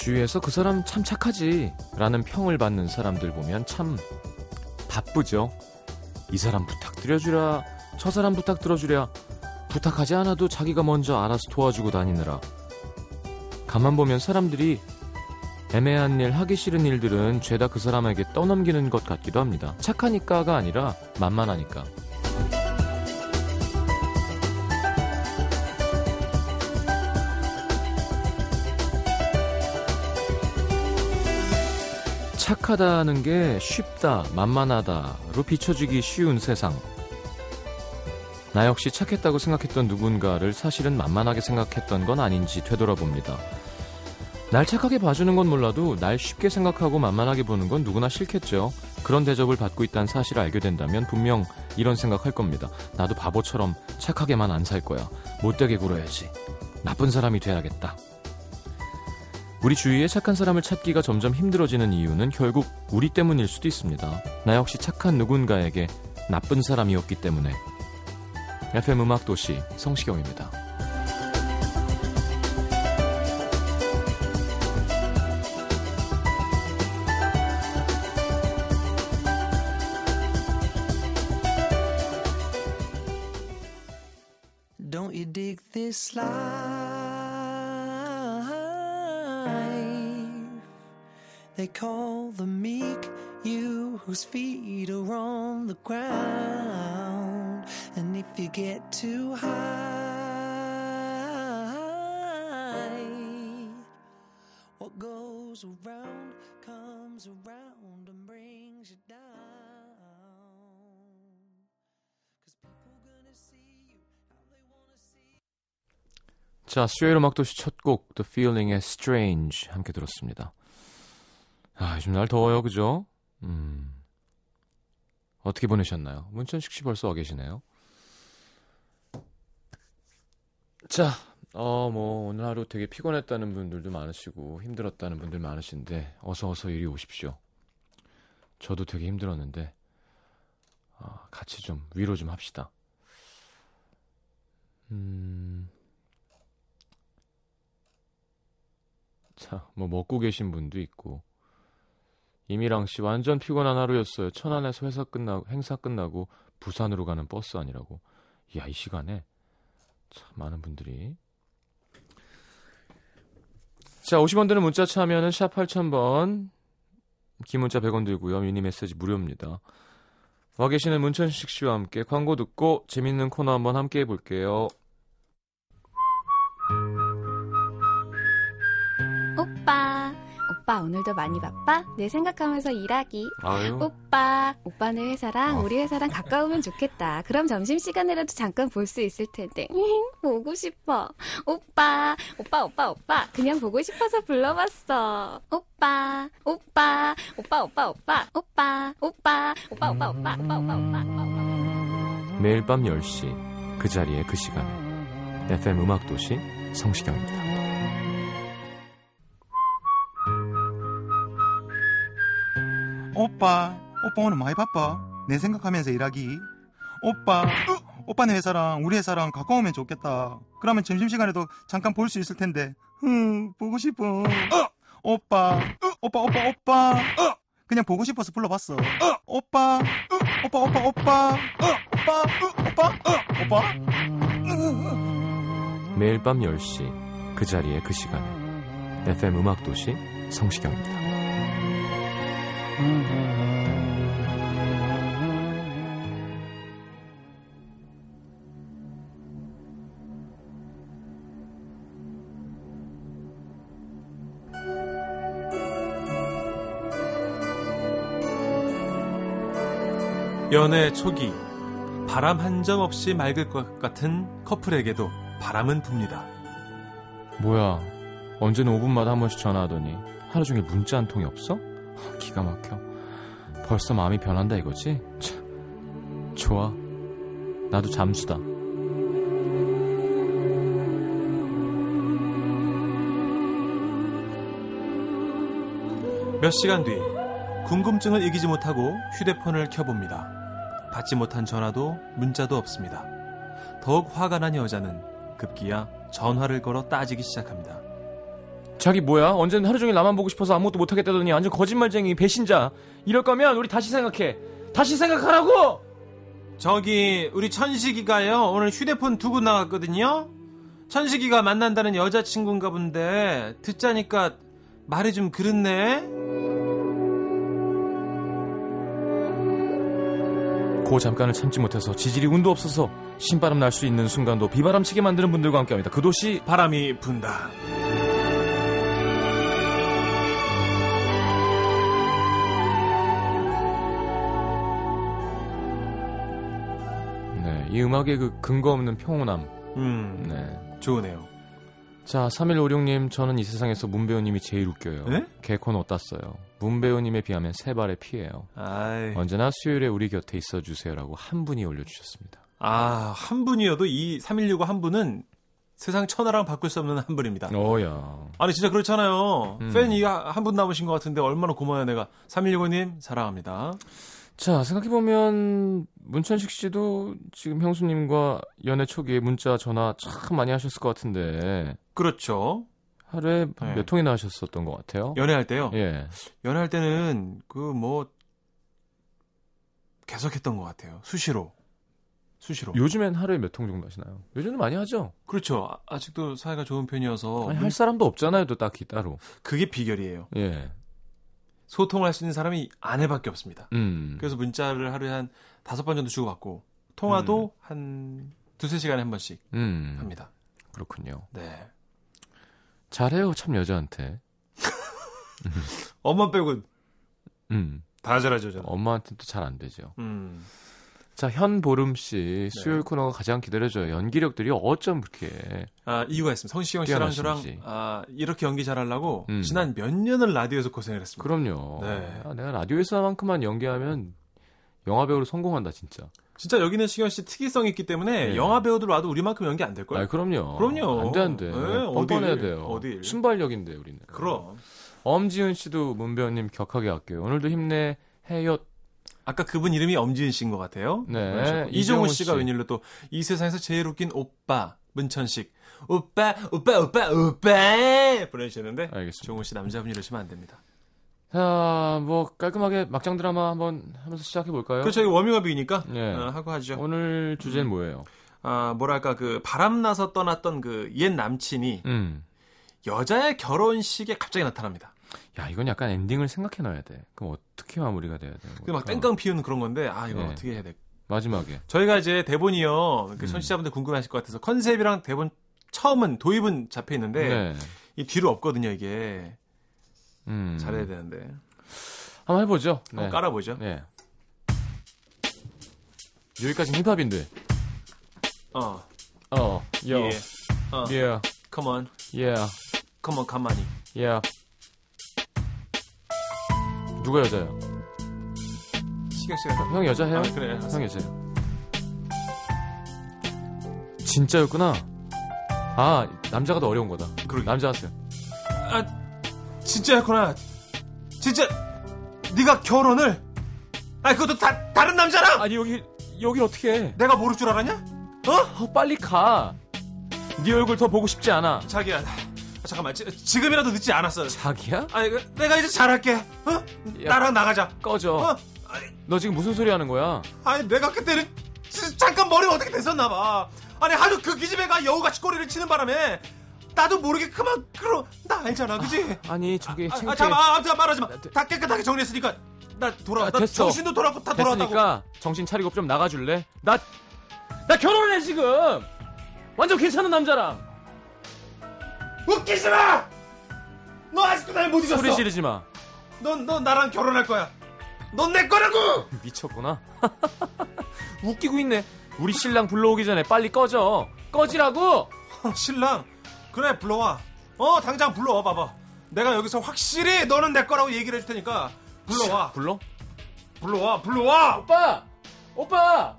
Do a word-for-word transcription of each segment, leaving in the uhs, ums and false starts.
주위에서 그 사람 참 착하지 라는 평을 받는 사람들 보면 참 바쁘죠. 이 사람 부탁드려주랴, 저 사람 부탁들어주랴, 부탁하지 않아도 자기가 먼저 알아서 도와주고 다니느라. 가만 보면 사람들이 애매한 일, 하기 싫은 일들은 죄다 그 사람에게 떠넘기는 것 같기도 합니다. 착하니까가 아니라 만만하니까. 착하다는 게 쉽다, 만만하다로 비춰지기 쉬운 세상. 나 역시 착했다고 생각했던 누군가를 사실은 만만하게 생각했던 건 아닌지 되돌아봅니다. 날 착하게 봐주는 건 몰라도 날 쉽게 생각하고 만만하게 보는 건 누구나 싫겠죠. 그런 대접을 받고 있다는 사실을 알게 된다면 분명 이런 생각할 겁니다. 나도 바보처럼 착하게만 안 살 거야. 못되게 굴어야지. 나쁜 사람이 돼야겠다. 우리 주위에 착한 사람을 찾기가 점점 힘들어지는 이유는 결국 우리 때문일 수도 있습니다. 나 역시 착한 누군가에게 나쁜 사람이었기 때문에. 에프엠 음악 도시 성시경입니다. Don't you dig this life? They call the meek you whose feet are on the ground. And if you get too high, what goes around comes around and brings you down. 'Cause people gonna see you how they wanna see. 자, 수요일 음악 도시 첫 곡 The Feeling의 Strange 함께 들었습니다. 아, 요즘 날 더워요, 그죠? 음. 어떻게 보내셨나요? 문천식 씨 벌써 와 계시네요. 자, 어, 뭐 오늘 하루 되게 피곤했다는 분들도 많으시고 힘들었다는 분들 많으신데 어서 어서 이리 오십시오. 저도 되게 힘들었는데 어, 같이 좀 위로 좀 합시다. 음, 자, 뭐 먹고 계신 분도 있고. 이미랑 씨 완전 피곤한 하루였어요. 천안에서 회사 끝나고 행사 끝나고 부산으로 가는 버스 아니라고. 이야, 이 시간에 참 많은 분들이. 자, 오십 원 드는 문자 참여는 샵 팔천 번, 긴 문자 백 원 들고요. 미니 메시지 무료입니다. 와 계시는 문천식 씨와 함께 광고 듣고 재밌는 코너 한번 함께 해볼게요. 오빠. 오빠 오늘도 많이 바빠? 내 생각하면서 일하기. 아유. 오빠, 오빠네 회사랑 어. 우리 회사랑 가까우면 좋겠다. 그럼 점심시간이라도 잠깐 볼 수 있을 텐데. 보고 싶어. 오빠, 오빠, 오빠, 오빠. 그냥 보고 싶어서 불러봤어. 오빠, 오빠, 오빠, 오빠, 오빠, 오빠, 오빠, 오빠, 오빠, 오빠, 오빠, 오빠, 오빠. 매일 밤 열 시 그 자리에 그 시간에 에프엠 음악 도시 성시경입니다. 오빠, 오빠 오늘 많이 바빠. 내 생각하면서 일하기. 오빠, 으, 오빠네 회사랑 우리 회사랑 가까우면 좋겠다. 그러면 점심시간에도 잠깐 볼 수 있을 텐데. 음, 보고 싶어. 어, 오빠, 으, 오빠, 오빠, 오빠. 어, 그냥 보고 싶어서 불러봤어. 어, 오빠, 으, 오빠, 오빠, 오빠. 어, 오빠, 으, 오빠, 어, 오빠. 으, 으. 매일 밤 열 시 그 자리에 그 시간에 에프엠 음악 도시 성시경입니다. 연애 초기, 바람 한 점 없이 맑을 것 같은 커플에게도 바람은 붑니다. 뭐야, 언제는 오 분마다 한 번씩 전화하더니 하루 종일 문자 한 통이 없어? 기가 막혀. 벌써 마음이 변한다 이거지? 참, 좋아. 나도 잠수다. 몇 시간 뒤 궁금증을 이기지 못하고 휴대폰을 켜봅니다. 받지 못한 전화도 문자도 없습니다. 더욱 화가 난 여자는 급기야 전화를 걸어 따지기 시작합니다. 자기 뭐야? 언제는 하루 종일 나만 보고 싶어서 아무것도 못하겠다더니 완전 거짓말쟁이, 배신자. 이럴 거면 우리 다시 생각해. 다시 생각하라고! 저기 우리 천식이가요, 오늘 휴대폰 두고 나갔거든요. 천식이가 만난다는 여자친구인가 본데 듣자니까 말이 좀 그렇네. 고 잠깐을 참지 못해서 지질이 운도 없어서 신바람 날 수 있는 순간도 비바람치게 만드는 분들과 함께합니다. 그 도시 바람이 분다. 네, 이 음악의 그 근거 없는 평온함. 음, 네, 좋으네요. 자, 삼일오육 님, 저는 이 세상에서 문 배우님이 제일 웃겨요. 네? 개콘 못 땄어요. 문 배우님에 비하면 세 발의 피예요. 아이. 언제나 수요일에 우리 곁에 있어주세요라고 한 분이 올려주셨습니다. 아, 한 분이어도 이 삼일육오 한 분은 세상 천하랑 바꿀 수 없는 한 분입니다. 오야. 아니 진짜 그렇잖아요. 음. 팬이 한 분 남으신 것 같은데 얼마나 고마워요 내가. 삼일육오 님 사랑합니다. 자, 생각해보면 문천식 씨도 지금 형수님과 연애 초기에 문자, 전화 참 많이 하셨을 것 같은데. 그렇죠. 하루에 네. 몇 통이나 하셨었던 것 같아요? 연애할 때요? 예. 연애할 때는 그 뭐 계속했던 것 같아요. 수시로. 수시로. 요즘엔 하루에 몇 통 정도 하시나요? 요즘은 많이 하죠? 그렇죠. 아, 아직도 사이가 좋은 편이어서. 아니, 할 사람도 없잖아요. 또 딱히 따로. 그게 비결이에요. 예. 소통할 수 있는 사람이 아내밖에 없습니다. 음. 그래서 문자를 하루에 한 다섯 번 정도 주고받고 통화도 음. 한 두세 시간에 한 번씩 음. 합니다. 그렇군요. 네, 잘해요 참 여자한테. 엄마 빼곤 음. 다 잘하죠. 저는. 엄마한테는 또 잘 안 되죠. 음. 자, 현보름 씨 수요일 네. 코너가 가장 기다려져요. 연기력들이 어쩜 그렇게 아 이유가 있습니다. 성시경 씨랑 저랑 아, 이렇게 연기 잘하려고 음. 지난 몇 년을 라디오에서 고생을 했습니다. 그럼요. 네. 아, 내가 라디오에서만큼만 연기하면 영화배우로 성공한다 진짜. 진짜 여기는 시경 씨 특이성이 있기 때문에 네. 영화배우들 와도 우리만큼 연기 안 될 거예요. 아, 그럼요. 그럼요. 안 돼 안 돼. 뻔뻔해야 돼요. 어디 순발력인데 우리는. 그럼. 엄지윤 씨도 문배우님 격하게 할게요. 오늘도 힘내 해요. 아까 그분 이름이 엄지은 씨인 것 같아요. 네. 이종훈 씨가 웬일로 또 이 세상에서 제일 웃긴 오빠 문천식 오빠 오빠 오빠 오빠 보내주셨는데 알겠습니다. 종훈 씨 남자분 이러시면 안 됩니다. 자, 뭐 깔끔하게 막장 드라마 한번 하면서 시작해 볼까요? 그렇죠. 이거 워밍업이니까 네. 어, 하고 하죠. 오늘 주제는 음. 뭐예요? 아, 뭐랄까 그 바람 나서 떠났던 그 옛 남친이 음. 여자의 결혼식에 갑자기 나타납니다. 야, 이건 약간 엔딩을 생각해놔야 돼. 그럼 어떻게 마무리가 돼야 돼? 그 막 땡깡 피우는 그런 건데, 아, 이거 네. 어떻게 해야 돼? 마지막에. 저희가 이제 대본이요. 그 청취자분들 음. 궁금해하실 것 같아서 컨셉이랑 대본 처음은 도입은 잡혀 있는데 네. 이 뒤로 없거든요, 이게. 음. 잘해야 되는데. 한번 해보죠. 한번 네. 깔아보죠. 네. 여기까지 힙합인데. 어. 어. Yo. Yeah. 어. Yeah. Come on. Yeah. Come on, 가만히. Yeah. 누가 여자야? 시경 씨가 형 여자해요? 아, 그래. 형 여자예요. 진짜였구나. 아, 남자가 더 어려운 거다. 그러게. 남자 하세요. 아, 진짜였구나. 진짜 네가 결혼을? 아, 그것도 다 다른 남자랑? 아니 여기 여기 어떻게 해? 내가 모를 줄 알았냐? 어? 어 빨리 가. 네 얼굴 더 보고 싶지 않아. 자기야. 잠깐만 지, 지금이라도 늦지 않았어. 자기야? 아니 내가 이제 잘할게. 어? 야, 나랑 나가자. 꺼져. 어? 아니, 너 지금 무슨 소리 하는 거야? 아니 내가 그때는 지, 잠깐 머리가 어떻게 됐었나봐. 아니 하루 그 기집애가 여우같이 꼬리를 치는 바람에 나도 모르게 그만 그러 나 알잖아, 그지? 아, 아니 저기 아, 아, 잠깐 아, 아무튼 말하지 마. 다 깨끗하게 정리했으니까 나 돌아. 아, 나 정신도 돌아왔고 다 돌아왔다고. 됐으니까 정신 차리고 좀 나가줄래? 나 나 결혼해 지금. 완전 괜찮은 남자랑. 웃기지 마! 너 아직도 날 못 잊었어. 소리 지르지 마. 넌, 넌 나랑 결혼할 거야. 넌 내 거라고. 미쳤구나. 웃기고 있네. 우리 신랑 불러오기 전에 빨리 꺼져. 꺼지라고. 신랑 그래 불러와. 어 당장 불러와 봐봐. 내가 여기서 확실히 너는 내 거라고 얘기를 해줄 테니까 불러와. 불러? 불러와 불러와. 오빠 오빠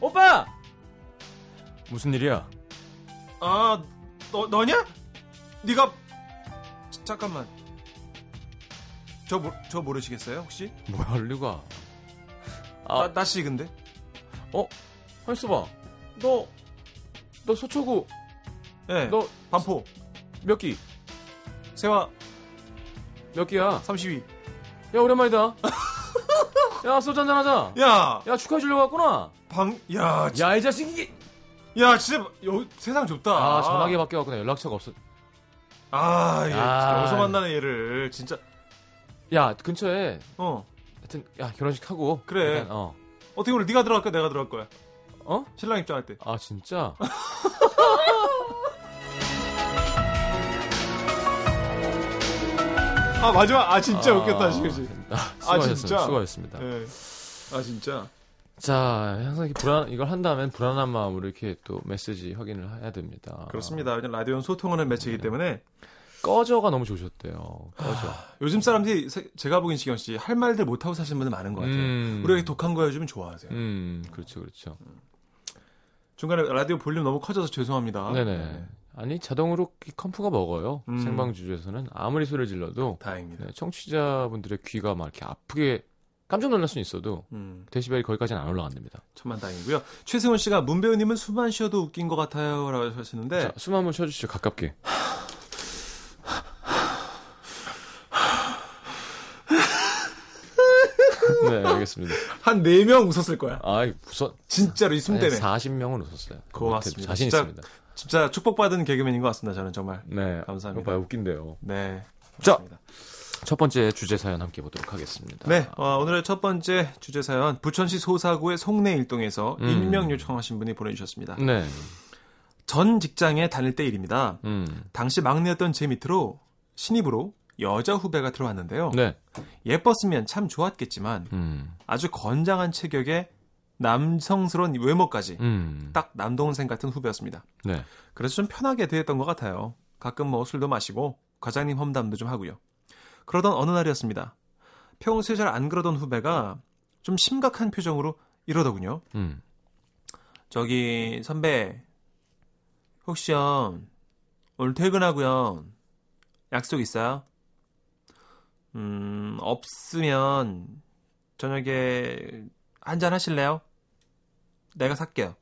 오빠. 무슨 일이야? 아 너 너냐? 네가 잠깐만 저, 모, 저 모르시겠어요 혹시? 뭐야 리가 아, 나씨 근데? 어? 헐수봐 너 너 소초구 네, 너 반포 몇 기? 세화 몇 개야? 삼십이. 야 오랜만이다. 야 소주 한잔 하자. 야, 야 축하해 주려고 왔구나. 방, 야, 야 이 자식 이게. 야 진짜 여기 세상 좁다. 아 전화기 바뀌어 왔구나. 연락처가 없어. 아, 얘 아, 여기서 만나는 얘를 진짜. 야 근처에. 어. 하여튼 야 결혼식 하고. 그래. 일단, 어. 어떻게 오늘 네가 들어갈 거야? 내가 들어갈 거야? 어? 신랑 입장할 때. 아 진짜. 아 마지막 아 진짜 아, 웃겼다 지금지. 아 진짜 수고하셨습니다. 네. 아 진짜. 자 항상 이렇게 불안 이걸 한다면 불안한 마음으로 이렇게 또 메시지 확인을 해야 됩니다. 그렇습니다. 요즘 라디오는 소통하는 매체이기 네. 때문에 꺼져가 너무 좋으셨대요. 꺼져. 요즘 사람들이 제가 보기엔 시경 씨 할 말들 못 하고 사시는 분들 많은 것 같아요. 음. 우리에게 독한 거 해주면 좋아하세요. 음 그렇죠 그렇죠. 음. 중간에 라디오 볼륨 너무 커져서 죄송합니다. 네네. 네. 아니 자동으로 컴프가 먹어요. 음. 생방주주에서는 아무리 소리를 질러도 다행입니다. 네, 청취자분들의 귀가 막 이렇게 아프게 깜짝 놀랄 수는 있어도 음. 데시벨이 거기까지는 안 올라간답니다. 천만 다행이고요. 최승훈 씨가 문 배우님은 숨만 쉬어도 웃긴 것 같아요 라고 하시는데 자, 숨 한번 쉬어주시죠. 가깝게. 네 알겠습니다. 한 네 명 웃었을 거야. 아이 웃어 진짜로 이 숨 때문에 사십 명은 웃었어요. 고맙습니다. 자신 진짜... 있습니다. 진짜 축복받은 개그맨인 것 같습니다. 저는 정말 네, 감사합니다. 오빠 웃긴데요. 네, 자, 첫 번째 주제 사연 함께 보도록 하겠습니다. 네, 어, 오늘의 첫 번째 주제 사연 부천시 소사구의 송내 일동에서 음. 익명 요청하신 분이 보내주셨습니다. 네, 전 직장에 다닐 때 일입니다. 음. 당시 막내였던 제 밑으로 신입으로 여자 후배가 들어왔는데요. 네, 예뻤으면 참 좋았겠지만 음. 아주 건장한 체격에 남성스러운 외모까지 음. 딱 남동생 같은 후배였습니다. 네. 그래서 좀 편하게 대했던 것 같아요. 가끔 뭐 술도 마시고 과장님 험담도 좀 하고요. 그러던 어느 날이었습니다. 평소에 잘 안 그러던 후배가 좀 심각한 표정으로 이러더군요. 음. 저기 선배 혹시요 오늘 퇴근하고요 약속 있어요? 음 없으면 저녁에 한잔 하실래요? 내가 살게요.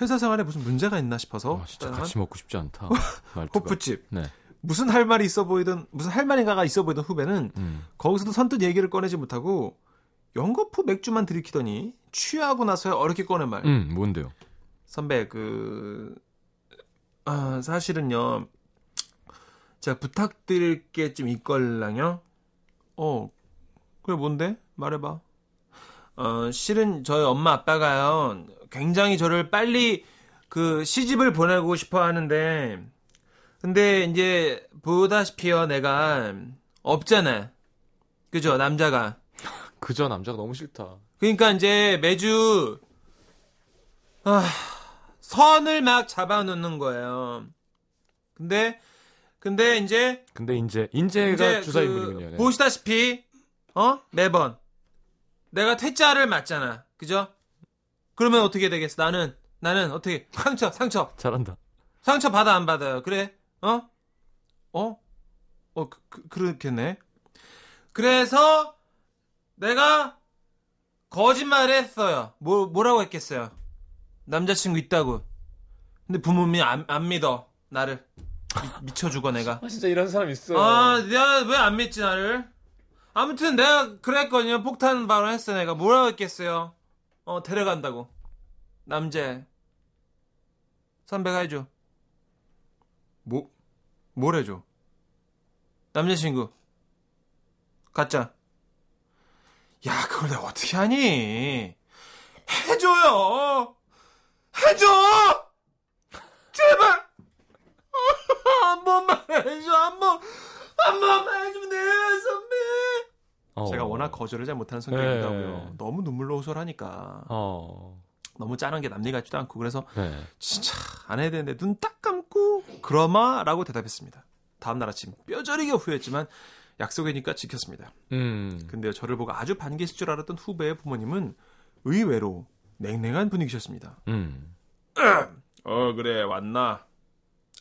회사 생활에 무슨 문제가 있나 싶어서 아, 진짜 같이 먹고 싶지 않다. 호프집. 네. 무슨 할 말이 있어 보이던 무슨 할 말인가가 있어 보이던 후배는 음. 거기서도 선뜻 얘기를 꺼내지 못하고 연거푸 맥주만 들이키더니 취하고 나서야 어렵게 꺼낸 말. 음, 뭔데요? 선배 그 아, 사실은요. 제가 부탁드릴 게 좀 있걸랑요. 어. 그래 뭔데? 말해 봐. 어, 실은 저희 엄마 아빠가요 굉장히 저를 빨리 그 시집을 보내고 싶어 하는데 근데 이제 보다시피요 내가 없잖아 그죠 남자가 그죠 남자가 너무 싫다 그러니까 이제 매주 아, 선을 막 잡아놓는 거예요. 근데 근데 이제 근데 이제 인재가 주사위문이군요. 그, 보시다시피 어 매번 내가 퇴짜를 맞잖아. 그죠? 그러면 어떻게 되겠어? 나는, 나는 어떻게, 상처, 상처. 잘한다. 상처 받아, 안 받아요? 그래? 어? 어? 어, 그, 그, 그렇겠네. 그래서 내가 거짓말을 했어요. 뭐, 뭐라고 했겠어요? 남자친구 있다고. 근데 부모님이 안, 안 믿어. 나를. 미, 미쳐 죽어, 내가. 아, 진짜 이런 사람 있어. 아, 내가 왜 안 믿지, 나를? 아무튼 내가 그랬거든요. 폭탄 발언 했어 내가. 뭐라고 했겠어요? 어 데려간다고. 남자 선배가 해줘. 뭐? 뭘 해줘? 남자친구 가짜. 야 그걸 내가 어떻게 하니? 해줘요. 해줘. 제발 한 번만 해줘. 한 번. 한 번만 해주면 돼요 선배. 어. 제가 워낙 거절을 잘 못하는 성격이더라고요. 네. 너무 눈물로 호소하니까 어. 너무 짠한 게 남일 같지도 않고 그래서 네. 진짜 안 해야 되는데 눈 딱 감고 그러마라고 대답했습니다. 다음 날 아침 뼈저리게 후회했지만 약속이니까 지켰습니다. 음. 근데 저를 보고 아주 반기실 줄 알았던 후배의 부모님은 의외로 냉랭한 분위기셨습니다. 음. 어 그래 왔나?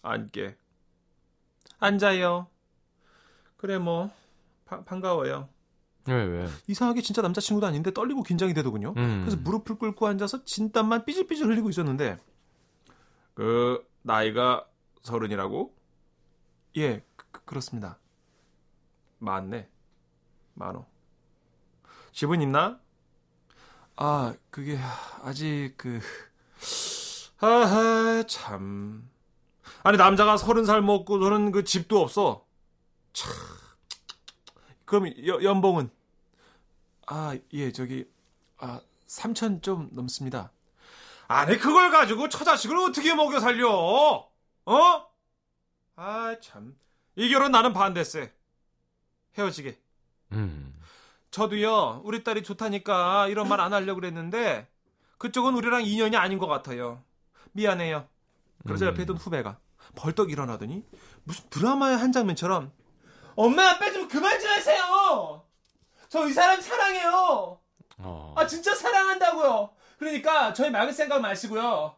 앉게. 앉아요. 그래 뭐 바, 반가워요. 왜 왜? 이상하게 진짜 남자친구도 아닌데 떨리고 긴장이 되더군요. 음. 그래서 무릎을 꿇고 앉아서 진땀만 삐질삐질 흘리고 있었는데 그 나이가 서른이라고? 예 그렇습니다. 많네. 많어. 집은 있나? 아, 그게 아직 그... 하하, 참... 아니, 남자가 서른 살 먹고서는 그 집도 없어. 참... 그럼 여, 연봉은? 아, 예, 저기... 아, 삼천 좀 넘습니다. 아니, 그걸 가지고 처자식을 어떻게 먹여 살려? 어? 아, 참... 이 결혼 나는 반대세. 헤어지게. 음... 저도요, 우리 딸이 좋다니까 이런 말 안 하려고 그랬는데 그쪽은 우리랑 인연이 아닌 것 같아요. 미안해요. 그러자 옆에 있던 후배가 벌떡 일어나더니 무슨 드라마의 한 장면처럼 엄마, 아빠 좀 그만 좀 하세요. 저 이 사람 사랑해요. 어... 아, 진짜 사랑한다고요. 그러니까 저희 막을 생각 마시고요.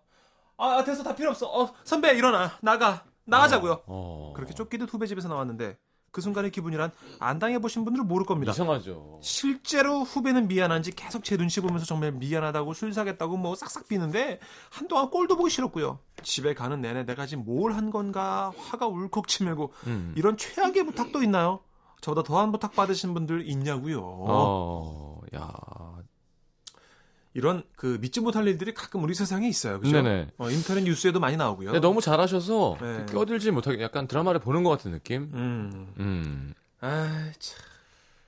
아, 됐어, 다 필요 없어. 어, 선배 일어나, 나가, 나가자고요. 어... 어... 그렇게 쫓기듯 후배 집에서 나왔는데 그 순간의 기분이란 안 당해보신 분들은 모를 겁니다. 이상하죠. 실제로 후배는 미안한지 계속 제 눈치 보면서 정말 미안하다고 술 사겠다고 뭐 싹싹 비는데 한동안 꼴도 보기 싫었고요. 집에 가는 내내 내가 지금 뭘 한 건가 화가 울컥 치밀고 음. 이런 최악의 부탁도 있나요? 저보다 더한 부탁 받으신 분들 있냐고요. 어, 야. 이런 그 믿지 못할 일들이 가끔 우리 세상에 있어요. 그죠? 네네. 어, 인터넷 뉴스에도 많이 나오고요. 네, 너무 잘하셔서 네. 껴들지 못하게 약간 드라마를 보는 것 같은 느낌. 음, 음. 아 참.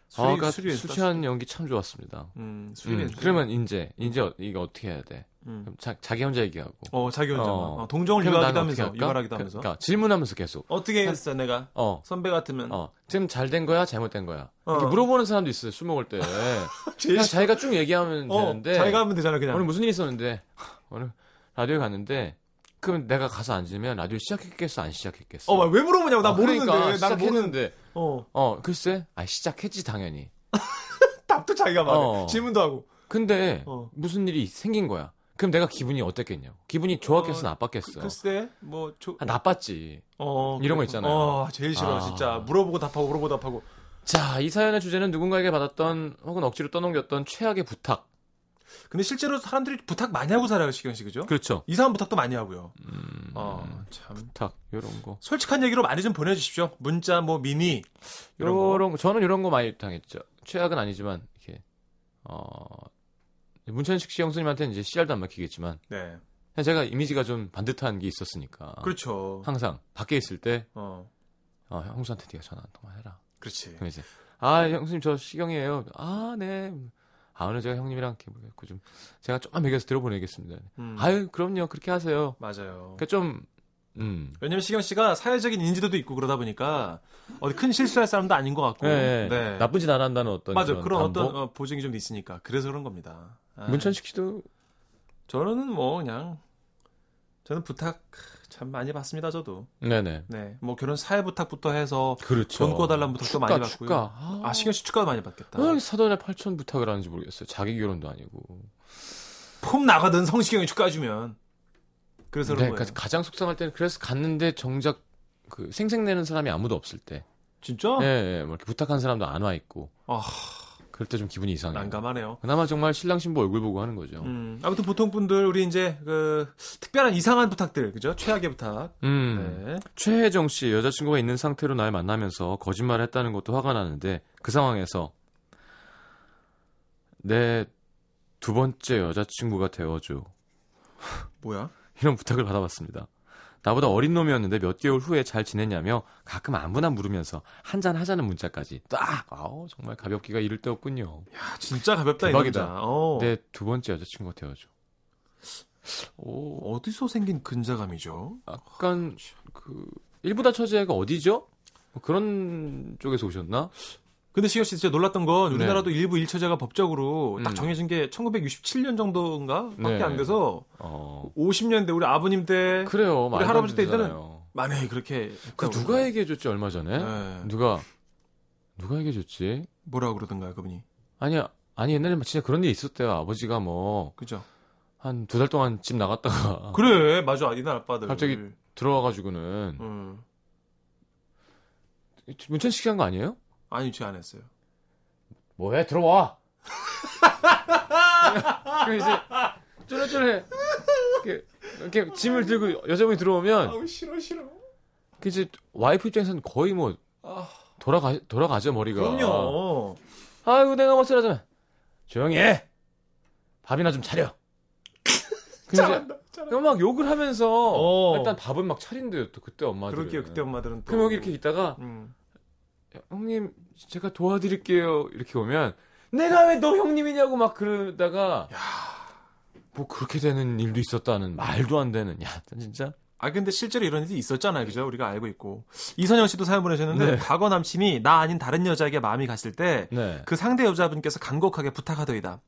수리, 아까 수치한 연기 참 좋았습니다. 음, 수리. 음. 그러면 이제 이제 이거 어떻게 해야 돼? 음. 자, 자기 혼자 얘기하고. 어, 자기 혼자. 어. 어, 동정을 유발하기다면서. 유발하기다면서. 그러니까 질문하면서 계속. 어떻게 했어 내가? 어. 선배 같으면. 어. 지금 잘 된 거야? 잘못된 거야? 어. 이렇게 물어보는 사람도 있어요. 술 먹을 때. 그냥 자기가 쭉 얘기하면 어, 되는데. 자기가 하면 되잖아 그냥. 오늘 무슨 일 있었는데. 오늘 라디오에 갔는데. 그럼 내가 가서 앉으면 라디오 시작했겠어? 안 시작했겠어? 어, 왜 물어보냐고. 나 어, 모르는데. 그러니까, 나 모르는데. 어. 어, 글쎄. 아, 시작했지 당연히. 답도 자기가 말해. 어. 질문도 하고. 근데 어. 무슨 일이 생긴 거야? 그럼 내가 기분이 어땠겠냐고. 기분이 좋았겠어, 나빴겠어? 어, 글쎄, 뭐, 조... 아, 나빴지. 어, 이런 그래. 거 있잖아요. 어, 제일 싫어, 아. 진짜. 물어보고 답하고, 물어보고 답하고. 자, 이 사연의 주제는 누군가에게 받았던, 혹은 억지로 떠넘겼던 최악의 부탁. 근데 실제로 사람들이 부탁 많이 하고 살아요, 시경 씨, 그죠? 그렇죠. 이상한 부탁도 많이 하고요. 음, 어, 참. 부탁, 요런 거. 솔직한 얘기로 많이 좀 보내주십시오. 문자, 뭐, 미니. 요런, 요런 거. 저는 요런 거 많이 당했죠. 최악은 아니지만, 이렇게, 어, 문천식 씨 형수님한테는 이제 씨알도 안 막히겠지만, 네. 제가 이미지가 좀 반듯한 게 있었으니까. 그렇죠. 항상 밖에 있을 때, 어, 어 형수한테 네가 전화 한 통만 해라. 그렇지. 그럼 이제, 아, 형수님 저 시경이에요. 아, 네. 아, 오늘 제가 형님이랑 이렇게 좀, 제가 조금 먹여서 들어보내겠습니다. 음. 아유, 그럼요. 그렇게 하세요. 맞아요. 그러니까 좀, 음. 왜냐면 시경 씨가 사회적인 인지도도 있고 그러다 보니까 어디 큰 실수할 사람도 아닌 것 같고 네, 네. 나쁜 짓 안 한다는 어떤 맞아 그런, 그런 어떤 어, 보증이 좀 있으니까 그래서 그런 겁니다. 아. 문천식 씨도 저는 뭐 그냥 저는 부탁 참 많이 받습니다 저도. 네네. 네. 뭐 결혼 사회 부탁부터 해서 그렇죠. 돈 꿔달라는 부탁도 많이 받고요. 축가. 아, 아 시경 씨 축가도 많이 받겠다. 왜 사돈에 팔천 부탁을 하는지 모르겠어요. 자기 결혼도 아니고 폼 나가던 성시경이 축가 주면. 그래서 네, 그러니까 가장 속상할 때는 그래서 갔는데 정작 그 생색내는 사람이 아무도 없을 때. 진짜? 네, 네 뭐 이렇게 부탁한 사람도 안 와 있고. 아, 그럴 때 좀 기분이 이상해요. 난감하네요. 그나마 정말 신랑 신부 얼굴 보고 하는 거죠. 음, 아무튼 보통 분들 우리 이제 그 특별한 이상한 부탁들, 그죠? 최악의 부탁. 음, 네. 최혜정 씨 여자친구가 있는 상태로 날 만나면서 거짓말을 했다는 것도 화가 나는데 그 상황에서 내 두 번째 여자친구가 되어줘. 뭐야? 이런 부탁을 받아봤습니다. 나보다 어린 놈이었는데 몇 개월 후에 잘 지냈냐며 가끔 안부나 물으면서 한잔 하자는 문자까지. 딱! 아우 정말 가볍기가 이를 데 없군요. 야 진짜 가볍다. 대박이다. 내 두 번째 여자친구가 되어줘. 오, 어디서 생긴 근자감이죠? 약간 그 일부다 처제가 어디죠? 뭐 그런 쪽에서 오셨나? 근데 시경 씨 진짜 놀랐던 건 우리나라도 네. 일부 일처제가 법적으로 딱 정해진 게 천구백육십칠 년 정도인가? 밖에 네. 안 돼서 어. 오십 년대 우리 아버님 때 그래요, 우리 할아버지 때 때는 만에 그렇게 그 누가 얘기해 줬지 얼마 전에? 네. 누가 누가 얘기해 줬지? 뭐라고 그러던가요 그분이? 아니 아니 옛날에 진짜 그런 일이 있었대요. 아버지가 뭐 그죠? 한 두 달 동안 집 나갔다가 그래 맞아 이날 아빠들 갑자기 들어와가지고는 음. 문천식 한 거 아니에요? 아니, 제 안 했어요. 뭐해? 들어와! 그럼 이제, 쫄래쫄래, 이렇게, 이렇게 짐을 들고 여자분이 들어오면, 아우, 싫어, 싫어. 그 이제, 와이프 입장에서는 거의 뭐, 아... 돌아가, 돌아가죠, 머리가. 그럼요. 아이고, 내가 멋지라자면. 조용히 해. 밥이나 좀 차려. 잘한다. 잘한다. 막 욕을 하면서 어. 일단 밥은 막 차린대요. 또 그때 엄마들은. 그럴게요. 그때 엄마들은 또. 그럼 여기 이렇게 있다가 음. 형님 제가 도와드릴게요. 이렇게 오면 내가 왜 너 형님이냐고 막 그러다가 야, 뭐 그렇게 되는 일도 있었다는 말도 안 되는. 야 진짜. 아 근데 실제로 이런 일이 있었잖아요. 그죠? 우리가 알고 있고. 이선영 씨도 사연 보내셨는데 네. 과거 남친이 나 아닌 다른 여자에게 마음이 갔을 때 그 네. 상대 여자분께서 간곡하게 부탁하더이다.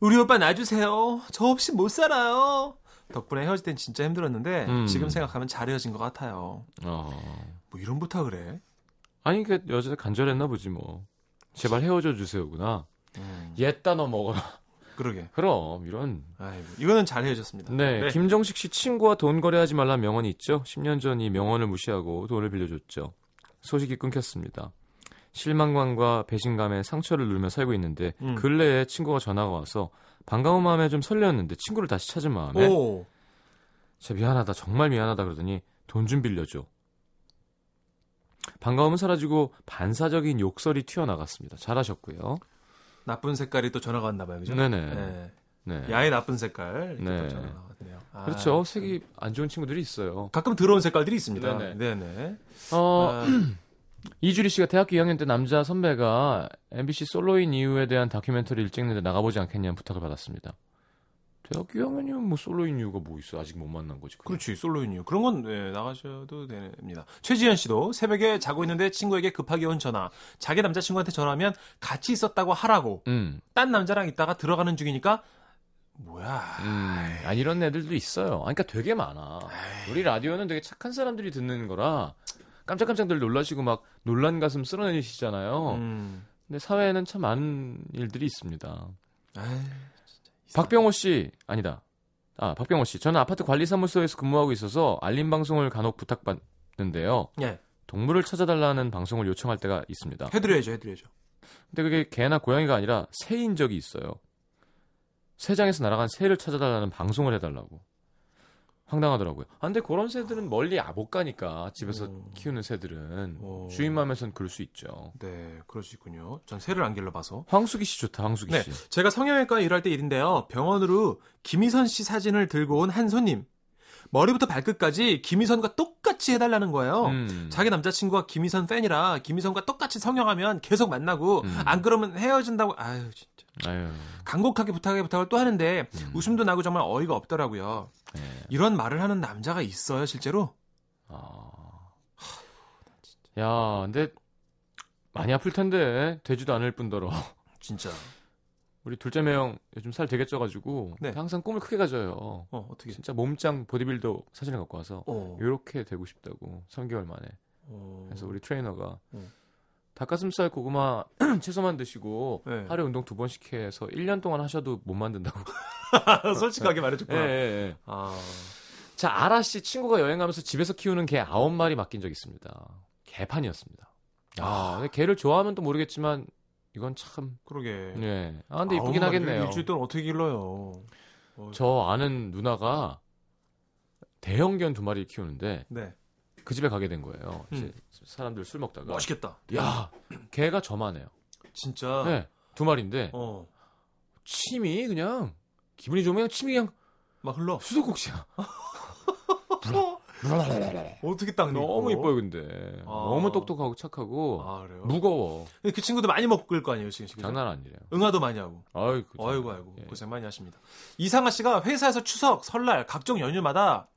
우리 오빠 놔주세요. 저 없이 못 살아요. 덕분에 헤어질 땐 진짜 힘들었는데 음. 지금 생각하면 잘 헤어진 것 같아요. 어. 뭐 이런 부탁을 해? 아니 그 여자가 간절했나 보지 뭐. 제발 헤어져 주세요구나. 음. 옛단어 먹어라. 그러게. 그럼 이런. 아이고, 이거는 잘 헤어졌습니다. 네, 네. 김정식 씨 친구와 돈 거래하지 말란 명언이 있죠. 십 년 전 이 명언을 무시하고 돈을 빌려줬죠. 소식이 끊겼습니다. 실망감과 배신감에 상처를 누르며 살고 있는데 음. 근래에 친구가 전화가 와서 반가운 마음에 좀 설레었는데 친구를 다시 찾은 마음에 오. 진짜 미안하다 정말 미안하다 그러더니 돈 좀 빌려줘. 반가움은 사라지고 반사적인 욕설이 튀어나갔습니다. 잘하셨고요. 나쁜 색깔이 또 전화가 왔나봐요. 그죠? 네네. 네. 네. 야의 나쁜 색깔 이렇게 네. 또 전화가 왔네요. 아, 그렇죠. 색이 안 좋은 친구들이 있어요. 가끔 더러운 색깔들이 있습니다. 네네. 네네. 어... 아. 이주리 씨가 대학교 이 학년 때 남자 선배가 엠비씨 솔로인 이유에 대한 다큐멘터리를 찍는데 나가보지 않겠냐는 부탁을 받았습니다. 대학교 이 학년이면 뭐 솔로인 이유가 뭐 있어? 아직 못 만난 거지. 그냥. 그렇지, 솔로인 이유. 그런 건 네, 나가셔도 됩니다. 최지현 씨도 새벽에 자고 있는데 친구에게 급하게 온 전화. 자기 남자친구한테 전화하면 같이 있었다고 하라고. 음. 딴 남자랑 있다가 들어가는 중이니까 뭐야. 음. 아니, 이런 애들도 있어요. 아니, 그러니까 되게 많아. 에이. 우리 라디오는 되게 착한 사람들이 듣는 거라 깜짝깜짝들 놀라시고 막 놀란 가슴 쓸어내리시잖아요. 음. 근데 사회에는 참 많은 일들이 있습니다. 에이, 진짜 박병호 씨 아니다. 아 박병호 씨 저는 아파트 관리사무소에서 근무하고 있어서 알림 방송을 간혹 부탁받는데요. 예. 동물을 찾아달라는 방송을 요청할 때가 있습니다. 해드려야죠, 해드려야죠. 근데 그게 개나 고양이가 아니라 새인 적이 있어요. 새장에서 날아간 새를 찾아달라는 방송을 해달라고. 황당하더라고요. 아, 근데 그런 새들은 멀리 못 가니까 집에서 오. 키우는 새들은 오. 주인 마음에선 그럴 수 있죠. 네, 그럴 수 있군요. 전 새를 안 길러봐서. 황숙이 씨 좋다. 황숙이 네, 씨. 제가 성형외과 일할 때 일인데요. 병원으로 김희선 씨 사진을 들고 온 한 손님. 머리부터 발끝까지 김희선과 똑같이 해달라는 거예요. 음. 자기 남자친구가 김희선 팬이라 김희선과 똑같이 성형하면 계속 만나고 음. 안 그러면 헤어진다고. 아유 진짜. 아유. 간곡하게 부탁해 부탁을 또 하는데 음. 웃음도 나고 정말 어이가 없더라고요. 네. 이런 말을 하는 남자가 있어요 실제로? 아, 진짜. 야, 근데 많이 아플 텐데 되지도 않을 뿐더러. 진짜. 우리 둘째 매형 요즘 살 되게 쪄가지고 네. 항상 꿈을 크게 가져요. 어, 어떻게? 진짜 몸짱 보디빌더 사진을 갖고 와서 어. 이렇게 되고 싶다고 삼 개월 만에. 어. 그래서 우리 트레이너가 어. 닭가슴살 고구마 채소만 드시고 네. 하루 운동 두 번씩 해서 일 년 동안 하셔도 못 만든다고. 솔직하게 말해줬구나. 네, 네, 네. 아. 자, 아라 씨 친구가 여행 가면서 집에서 키우는 개 아홉 마리 맡긴 적이 있습니다. 개판이었습니다. 아, 근데 개를 좋아하면 또 모르겠지만 이건 참 그러게. 네. 아 근데 이쁘긴 하겠네요. 일주일 동안 어떻게 길러요? 어... 저 아는 누나가 대형견 두 마리 키우는데 네. 그 집에 가게 된 거예요. 음. 사람들 술 먹다가. 맛있겠다. 야, 걔가 저만 해요. 진짜. 네, 두 마리인데 어. 침이 그냥 기분이 좋으면 침이 그냥 막 흘러. 수도꼭지야. 어떻게 딱 너무 이뻐요 근데 아. 너무 똑똑하고 착하고 아, 무거워. 근데 그 친구도 많이 먹을 거 아니에요 지금, 지금. 장난 아니래요. 응아도 많이 하고. 아이고 아이고, 아이고. 예. 고생 많이 하십니다. 이상아 씨가 회사에서 추석, 설날, 각종 연휴마다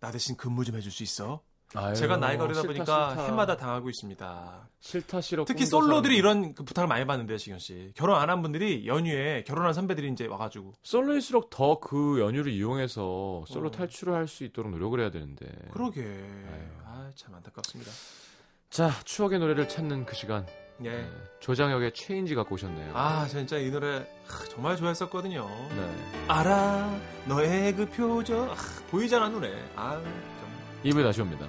나 대신 근무 좀 해줄 수 있어? 아유, 제가 나이가 어리다 싫다, 보니까 싫다. 해마다 당하고 있습니다. 싫다 싫어. 특히 솔로들이 사는... 이런 부탁을 많이 받는데요, 시경 씨. 결혼 안 한 분들이 연휴에 결혼한 선배들이 이제 와가지고 솔로일수록 더 그 연휴를 이용해서 솔로 어. 탈출을 할 수 있도록 노력을 해야 되는데. 그러게. 아, 참 안타깝습니다. 자, 추억의 노래를 찾는 그 시간. 예. 조장혁의 체인지 갖고 오셨네요. 아, 진짜 이 노래 하, 정말 좋아했었거든요. 네. 알아, 너의 그 표정 아, 보이잖아 눈에. 아, 이 부에 다시 옵니다.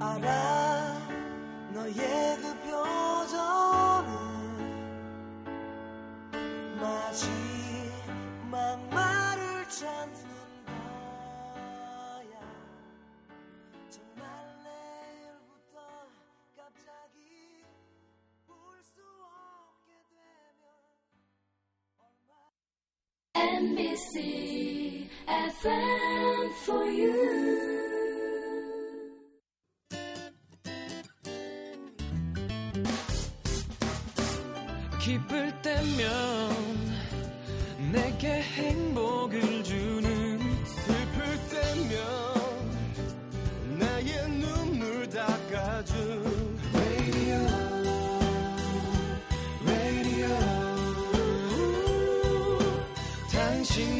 알아 너의 그 표정은 마지막 말 엠비씨 에프엠 for you. 기쁠 때면 내게 행복을 주는, 슬플 때면 나의 눈물 닦아준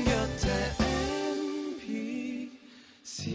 곁에 엠비씨.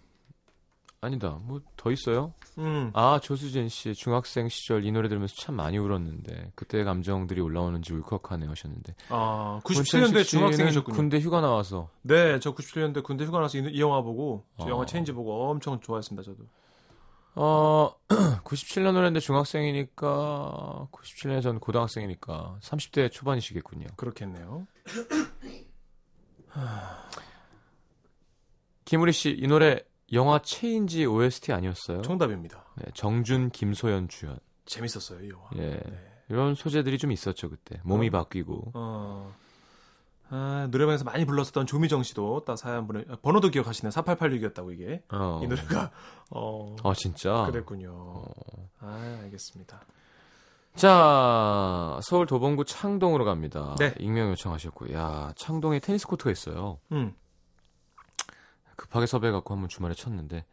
아니다. 뭐 더 있어요? 음. 아, 조수진 씨, 중학생 시절 이 노래 들으면서 참 많이 울었는데 그때 감정들이 올라오는지 울컥하네요 하셨는데. 아, 구십칠 년도에 중학생이셨군요. 군대 휴가 나와서. 네, 저 구십칠 년도에 군대 휴가 나와서 이, 이 영화 보고, 저 아. 영화 체인지 보고 엄청 좋아했습니다, 저도. 어, 구십칠 년 노래인데 중학생이니까, 구십칠 년에 전 고등학생이니까 삼십 대 초반이시겠군요. 그렇겠네요. 김우리 씨, 이 노래 영화 체인지 오에스티 아니었어요? 정답입니다. 네, 정준, 김소연 주연. 재밌었어요, 이 영화. 예, 네. 이런 소재들이 좀 있었죠, 그때. 몸이 어. 바뀌고. 어. 아, 노래방에서 많이 불렀었던 조미정 씨도 딱 사연 보내, 번호도 기억하시네요. 사팔팔육이었다고, 이게. 어. 이 노래가. 어. 아, 진짜? 그랬군요. 어. 아, 알겠습니다. 자, 서울 도봉구 창동으로 갑니다. 네. 익명 요청하셨고. 야, 창동에 테니스 코트가 있어요. 음. 급하게 섭외해갖고 한번 주말에 쳤는데,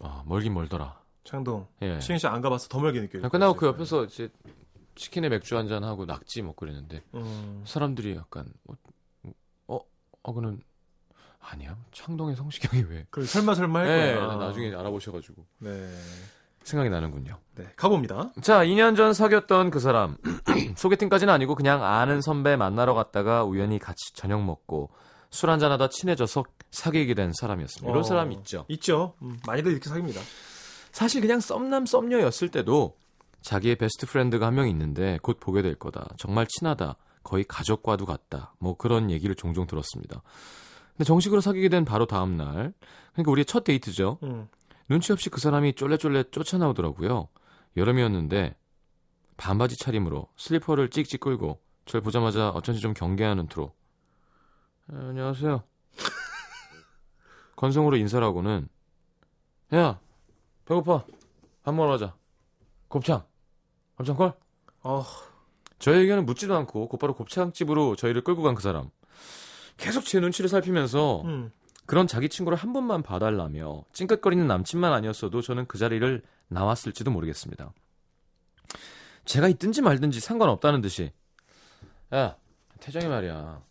아, 멀긴 멀더라. 창동. 예. 시인 씨 안 가봤어? 더 멀게 느껴요. 끝나고 그 옆에서 이제 치킨에 맥주 한잔 하고 낙지 먹고 그랬는데, 음. 사람들이 약간, 어, 어, 어, 그는, 아니야. 창동의 성시경이 왜. 그래, 설마 설마 할 예, 거야. 나중에 알아보셔가지고. 네. 생각이 나는군요. 네. 가봅니다. 자, 이 년 전 사귀었던 그 사람. 소개팅까지는 아니고 그냥 아는 선배 만나러 갔다가 우연히 같이 저녁 먹고, 술 한잔하다 친해져서 사귀게 된 사람이었습니다. 이런 어, 사람 있죠. 있죠. 음, 많이들 이렇게 사귑니다. 사실 그냥 썸남 썸녀였을 때도 자기의 베스트 프렌드가 한 명 있는데 곧 보게 될 거다. 정말 친하다. 거의 가족과도 같다. 뭐 그런 얘기를 종종 들었습니다. 근데 정식으로 사귀게 된 바로 다음 날. 그러니까 우리의 첫 데이트죠. 음. 눈치 없이 그 사람이 쫄래쫄래 쫓아나오더라고요. 여름이었는데 반바지 차림으로 슬리퍼를 찍찍 끌고 저를 보자마자 어쩐지 좀 경계하는 투로 아, 안녕하세요. 건성으로 인사를 하고는 야, 배고파. 밥 먹으러 가자. 곱창. 곱창콜? 어. 저희 의견은 묻지도 않고 곧바로 곱창집으로 저희를 끌고 간 그 사람. 계속 제 눈치를 살피면서 음. 그런 자기 친구를 한 번만 봐달라며 찡긋거리는 남친만 아니었어도 저는 그 자리를 나왔을지도 모르겠습니다. 제가 있든지 말든지 상관없다는 듯이 야, 태정이 말이야.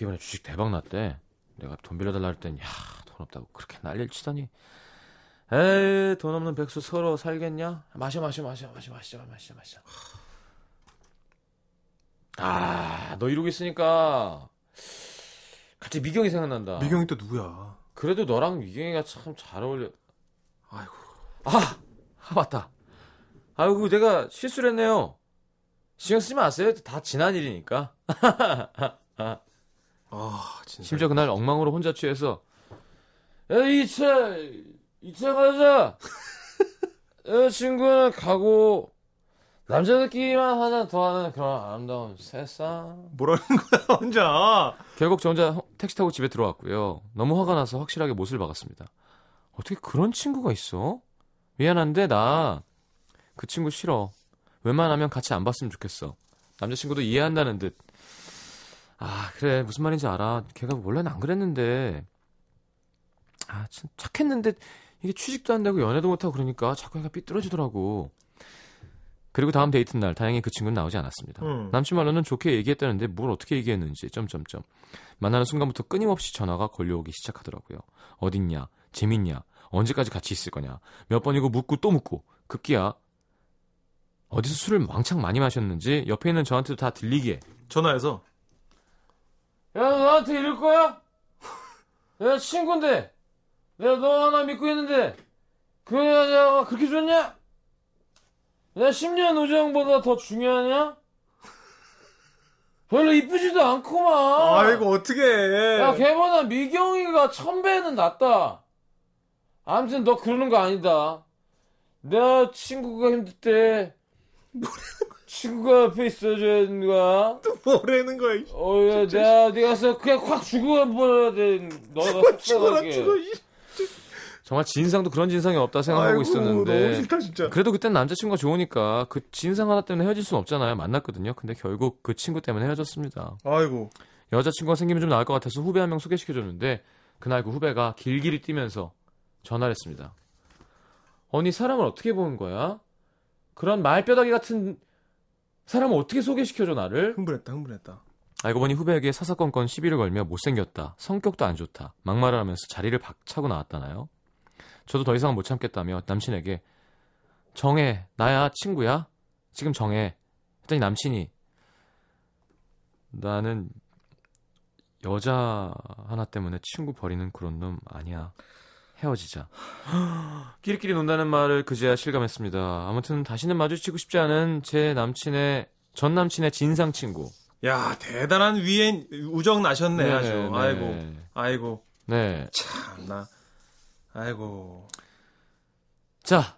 이번에 주식 대박 났대. 내가 돈 빌려달라 할 땐 야, 돈 없다고 그렇게 난리를 치더니 에이, 돈 없는 백수 서로 살겠냐? 마셔 마셔 마셔 마셔 마셔 마셔 마셔. 아, 너 이러고 있으니까 갑자기 미경이 생각난다. 미경이 또 누구야? 그래도 너랑 미경이가 참 잘 어울려. 아이고. 아, 아 맞다. 아이고, 내가 실수를 했네요. 신경 쓰지 마세요. 다 지난 일이니까. 아. 아, 진짜. 심지어 그날 엉망으로 혼자 취해서 에이, 이 차, 이 차 가자. 여자친구는 가고 남자들끼리만 하나 더 하는 그런 아름다운 세상. 뭐라는 거야 혼자. 결국 저 혼자 택시 타고 집에 들어왔고요. 너무 화가 나서 확실하게 못을 박았습니다. 어떻게 그런 친구가 있어? 미안한데 나 그 친구 싫어. 웬만하면 같이 안 봤으면 좋겠어. 남자친구도 이해한다는 듯. 아, 그래. 무슨 말인지 알아. 걔가 원래는 안 그랬는데. 아, 참 착했는데 이게 취직도 안 되고 연애도 못하고 그러니까 자꾸 얘가 삐뚤어지더라고. 그리고 다음 데이트 날 다행히 그 친구는 나오지 않았습니다. 음. 남친 말로는 좋게 얘기했다는데 뭘 어떻게 얘기했는지 점점점. 만나는 순간부터 끊임없이 전화가 걸려오기 시작하더라고요. 어딨냐? 재밌냐? 언제까지 같이 있을 거냐? 몇 번이고 묻고 또 묻고. 급기야. 어디서 술을 왕창 많이 마셨는지 옆에 있는 저한테도 다 들리게. 전화해서 야, 너 나한테 이럴 거야? 내가 친구인데, 내가 너 하나 믿고 있는데, 그 여자가 그렇게 좋냐? 내가 십 년 우정보다 더 중요하냐? 별로 이쁘지도 않구만. 아이고 어떡해. 야 걔보다 미경이가 천배는 낫다. 아무튼 너 그러는 거 아니다. 내가 친구가 힘들 때 친구가 옆에 있어줘야 되는 거야. 또 뭐라는 거야. 어야 내가 어디 가서 그냥 확 죽어버려야 돼. 너가 속상하게. 죽어, 정말 진상도 그런 진상이 없다 생각하고 아이고, 있었는데 너무 싫다, 진짜. 그래도 그땐 남자친구가 좋으니까 그 진상 하나 때문에 헤어질 수는 없잖아요. 만났거든요. 근데 결국 그 친구 때문에 헤어졌습니다. 아이고. 여자친구가 생기면 좀 나을 것 같아서 후배 한 명 소개시켜줬는데 그날 그 후배가 길길이 뛰면서 전화를 했습니다. 언니 사람을 어떻게 보는 거야? 그런 말뼈다귀 같은 사람을 어떻게 소개시켜줘 나를? 흥분했다 흥분했다. 알고 보니 후배에게 사사건건 시비를 걸며 못생겼다. 성격도 안 좋다. 막말을 하면서 자리를 박차고 나왔다나요? 저도 더 이상 못 참겠다며 남친에게 정해, 나야 친구야 지금 정해 했더니 남친이 나는 여자 하나 때문에 친구 버리는 그런 놈 아니야 헤어지자 끼리끼리 논다는 말을 그제야 실감했습니다. 아무튼 다시는 마주치고 싶지 않은 제 남친의 전 남친의 진상 친구. 야 대단한 위엔 우정 나셨네. 네네, 아주 네네. 아이고 아이고 네 참나 아이고. 자,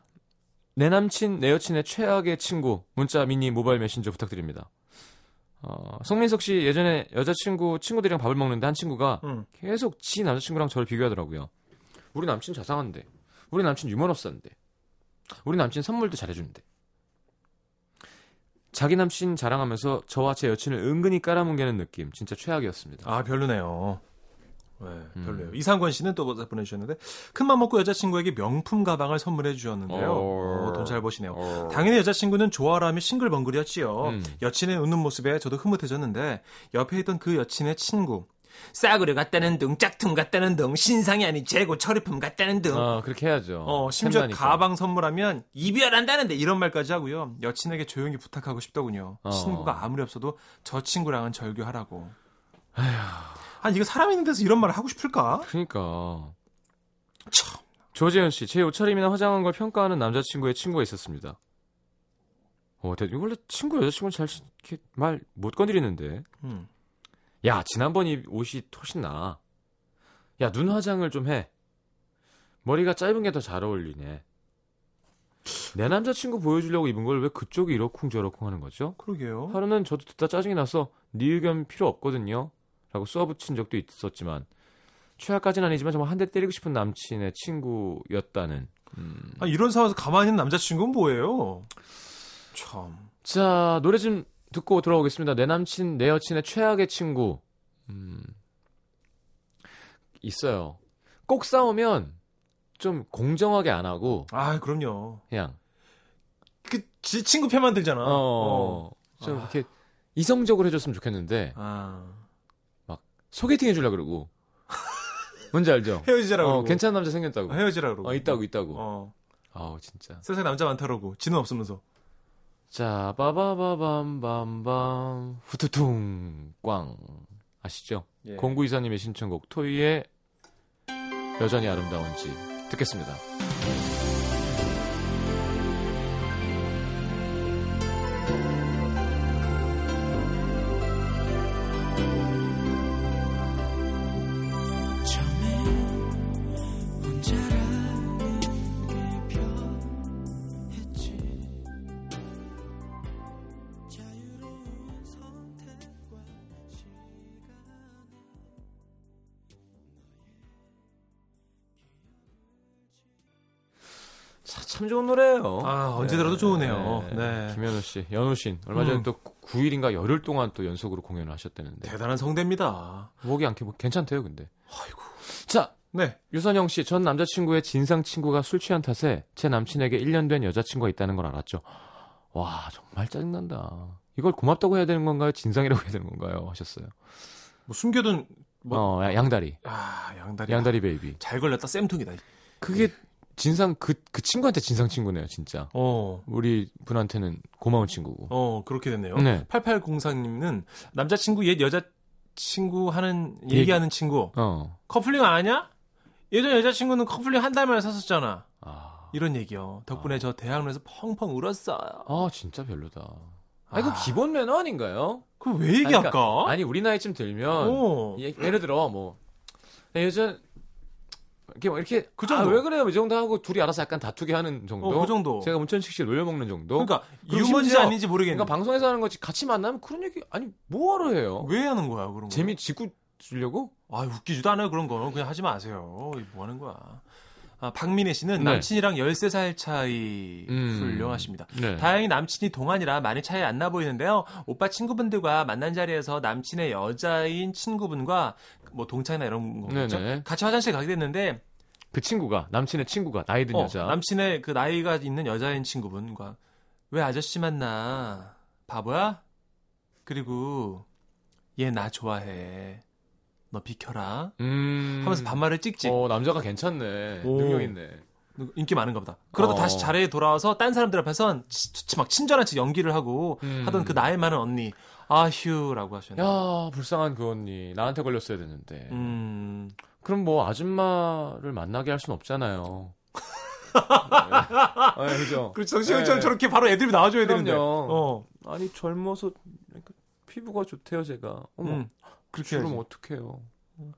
내 남친, 내 여친의 최악의 친구 문자 미니 모바일 메신저 부탁드립니다. 어, 성민석 씨 예전에 여자친구 친구들이랑 밥을 먹는데 한 친구가 응. 계속 지 남자친구랑 저를 비교하더라고요. 우리 남친 자상한데, 우리 남친 유머러스한데, 우리 남친 선물도 잘해주는데. 자기 남친 자랑하면서 저와 제 여친을 은근히 깔아뭉개는 느낌 진짜 최악이었습니다. 아 별로네요. 네, 별로예요. 음. 이상권 씨는 또 보내주셨는데 큰맘 먹고 여자친구에게 명품 가방을 선물해 주셨는데요. 어, 돈 잘 버시네요. 어. 당연히 여자친구는 좋아라며 싱글벙글이었지요. 음. 여친의 웃는 모습에 저도 흐뭇해졌는데 옆에 있던 그 여친의 친구 싸구려 같다는 등 짝퉁 같다는 등 신상이 아닌 재고 처리품 같다는 등 어, 그렇게 해야죠. 어, 심지어 템다니까. 가방 선물하면 이별한다는데 이런 말까지 하고요. 여친에게 조용히 부탁하고 싶더군요. 어. 친구가 아무리 없어도 저 친구랑은 절교하라고. 에휴 아니 이거 사람 있는 데서 이런 말을 하고 싶을까? 그러니까 참. 조재현 씨, 제 옷차림이나 화장한 걸 평가하는 남자친구의 친구가 있었습니다. 어, 원래 친구 여자친구는 잘 이렇게 말 못 건드리는데. 음. 야, 지난번 이 옷이 훨씬 나아. 야, 눈 화장을 좀 해. 머리가 짧은 게 더 잘 어울리네. 내 남자친구 보여주려고 입은 걸 왜 그쪽이 이러쿵저러쿵 하는 거죠? 그러게요. 하루는 저도 듣다 짜증이 나서 네 의견 필요 없거든요. 라고 쏘아붙인 적도 있었지만 최악까지는 아니지만 정말 한 대 때리고 싶은 남친의 친구였다는. 음. 아, 이런 상황에서 가만히 있는 남자친구는 뭐예요? 참. 자 노래 좀 듣고 돌아오겠습니다. 내 남친 내 여친의 최악의 친구. 음. 있어요. 꼭 싸우면 좀 공정하게 안 하고. 아 그럼요. 그냥 그 지 친구 편만 들잖아. 어, 어. 좀 아. 이렇게 이성적으로 해줬으면 좋겠는데. 아. 소개팅 해주려고 그러고. 뭔지 알죠? 헤어지자라고 어, 그러고. 괜찮은 남자 생겼다고. 헤어지라고 그러고. 어, 있다고, 있다고. 어. 아우, 진짜. 세상에 남자 많다라고. 지는 없으면서. 자, 빠바바밤밤밤. 후투퉁, 꽝. 아시죠? 예. 공구이사님의 신청곡, 토이의 여전히 아름다운지. 듣겠습니다. 참 좋은 노래예요. 아 언제 들어도 네, 좋으네요. 네. 네. 김현우 씨, 연우 씨 얼마 전에 음. 또 구 일인가 열흘 동안 또 연속으로 공연을 하셨다는데 대단한 성대입니다. 목이 안 뭐, 괜찮대요, 근데. 아이고. 자, 네 유선영 씨, 전 남자친구의 진상 친구가 술 취한 탓에 제 남친에게 일 년 된 여자친구가 있다는 걸 알았죠. 와 정말 짜증난다. 이걸 고맙다고 해야 되는 건가요? 진상이라고 해야 되는 건가요? 하셨어요. 뭐 숨겨둔 뭐 어, 양다리. 아 양다리. 양다리 베이비. 잘 걸렸다 쌤통이다. 그게 네. 진상 그, 그 친구한테 진상 친구네요 진짜. 어. 우리 분한테는 고마운 친구고. 어 그렇게 됐네요. 네. 팔팔공사님은 남자친구 옛 여자친구 하는 얘기하는 얘기. 친구. 어. 커플링 아냐? 예전 여자친구는 커플링 한 달만에 샀었잖아. 아. 이런 얘기요. 덕분에 아. 저 대학로에서 펑펑 울었어요. 아 진짜 별로다. 아니 그 아. 기본 매너 아닌가요? 그 왜 얘기할까? 아니, 그러니까, 아니 우리 나이쯤 들면 예, 예를 들어 뭐 예전 이렇게 이렇게 그 정도. 아, 왜 그래요? 이 정도 하고 둘이 알아서 약간 다투게 하는 정도. 어, 그 정도. 제가 문천식 씨 놀려먹는 정도. 그러니까 유머인지 아닌지 모르겠네. 그러니까 방송에서 하는 거지 같이 만나면 그런 얘기 아니 뭐하러 해요? 왜 하는 거야 그런 거? 재미 짓고 주려고? 아 웃기지도 않아요 그런 거. 그냥 하지 마세요. 뭐 하는 거야? 아, 박민혜 씨는 네. 남친이랑 열세 살 차이 음. 훌륭하십니다. 네. 다행히 남친이 동안이라 많이 차이 안 나 보이는데요. 오빠 친구분들과 만난 자리에서 남친의 여자인 친구분과 뭐 동창이나 이런 거겠죠? 네네. 같이 화장실 가게 됐는데 그 친구가 남친의 친구가 나이 든 어, 여자 남친의 그 나이가 있는 여자인 친구분과 왜 아저씨 만나 바보야? 그리고 얘 나 좋아해 너 비켜라 음... 하면서 반말을 찍찍. 어, 남자가 괜찮네. 오. 능력 있네. 인기 많은가 보다. 그러다 어. 다시 자리에 돌아와서 딴 사람들 앞에선 치, 치, 막 친절한 척 연기를 하고 음. 하던 그 나이 많은 언니. 아휴라고 하셨네. 야 불쌍한 그 언니. 나한테 걸렸어야 되는데. 음... 그럼 뭐 아줌마를 만나게 할 수는 없잖아요. 네. 네, 그죠. 그렇죠. 정신처럼 네. 저렇게 바로 애들이 나와줘야 되는데. 어. 아니 젊어서 그러니까 피부가 좋대요 제가. 어머. 음. 그렇게 그럼 어떡해요. 어.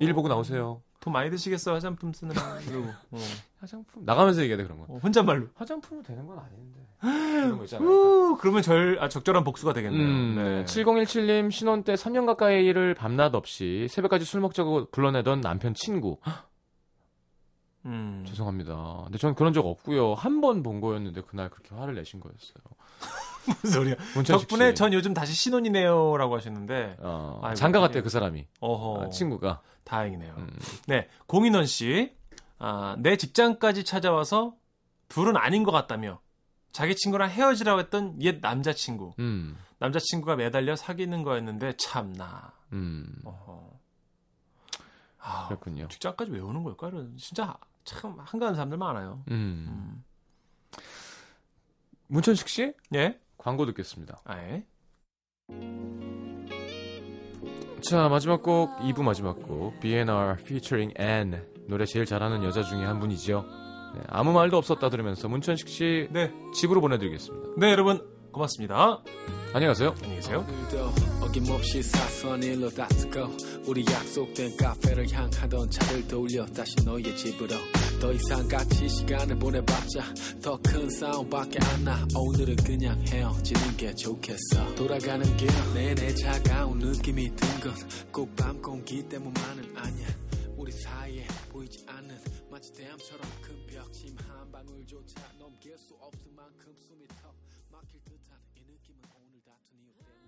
일 보고 나오세요. 돈 많이 드시겠어 화장품 쓰는 거. 어. 화장품 나가면서 얘기해야 돼 그런 건. 어, 혼잣말로. 화장품은 되는 건 아닌데. 그런 거 있잖아요. 우, 그러면 절 아, 적절한 복수가 되겠네요. 음, 네. 네. 칠공일칠 님 신혼 때 삼 년 가까이 일을 밤낮 없이 새벽까지 술 먹자고 불러내던 남편 친구. 음. 죄송합니다. 근데 전 그런 적 없고요. 한 번 본 거였는데 그날 그렇게 화를 내신 거였어요. 무슨 소리야? 덕분에 전 요즘 다시 신혼이네요라고 하셨는데 어, 장가 갔대요 그 사람이. 어허. 아, 친구가. 다행이네요. 음. 네, 공인원 씨. 아, 내 직장까지 찾아와서 둘은 아닌 것 같다며 자기 친구랑 헤어지라고 했던 옛 남자친구. 음. 남자친구가 매달려 사귀는 거였는데 참나. 음. 어허. 아, 그렇군요. 직장까지 왜 오는 걸까? 진짜 참 한가한 사람들 많아요. 음. 음. 문천식 씨? 예. 광고 듣겠습니다. 아, 예. 자 마지막 곡 이 부 마지막 곡 비 앤 알 featuring Anne 노래 제일 잘하는 여자 중에 한 분이죠. 네, 아무 말도 없었다 들으면서 문천식 씨 네. 집으로 보내드리겠습니다. 네 여러분 고맙습니다. 안녕히 가세요. 안녕히 계세요. 오늘도 어김없이 사선 일로 따뜻고 우리 약속된 카페를 향하던 차를 돌려 다시 너의 집으로 더 이상 같이 시간을 보내봤자 더 큰 싸움밖에 안 나. 오늘은 그냥 헤어지는 게 좋겠어. 돌아가는 길 내내 차가운 느낌이 든 건 꼭 밤 공기 때문만은 아니야. 우리 사이에 보이지 않는 마치 대암처럼 큰 벽심 한 방울조차 넘길 수 없을 만큼 숨이 턱 막힐 듯한 이 느낌은 오늘 다툰 이유 때문에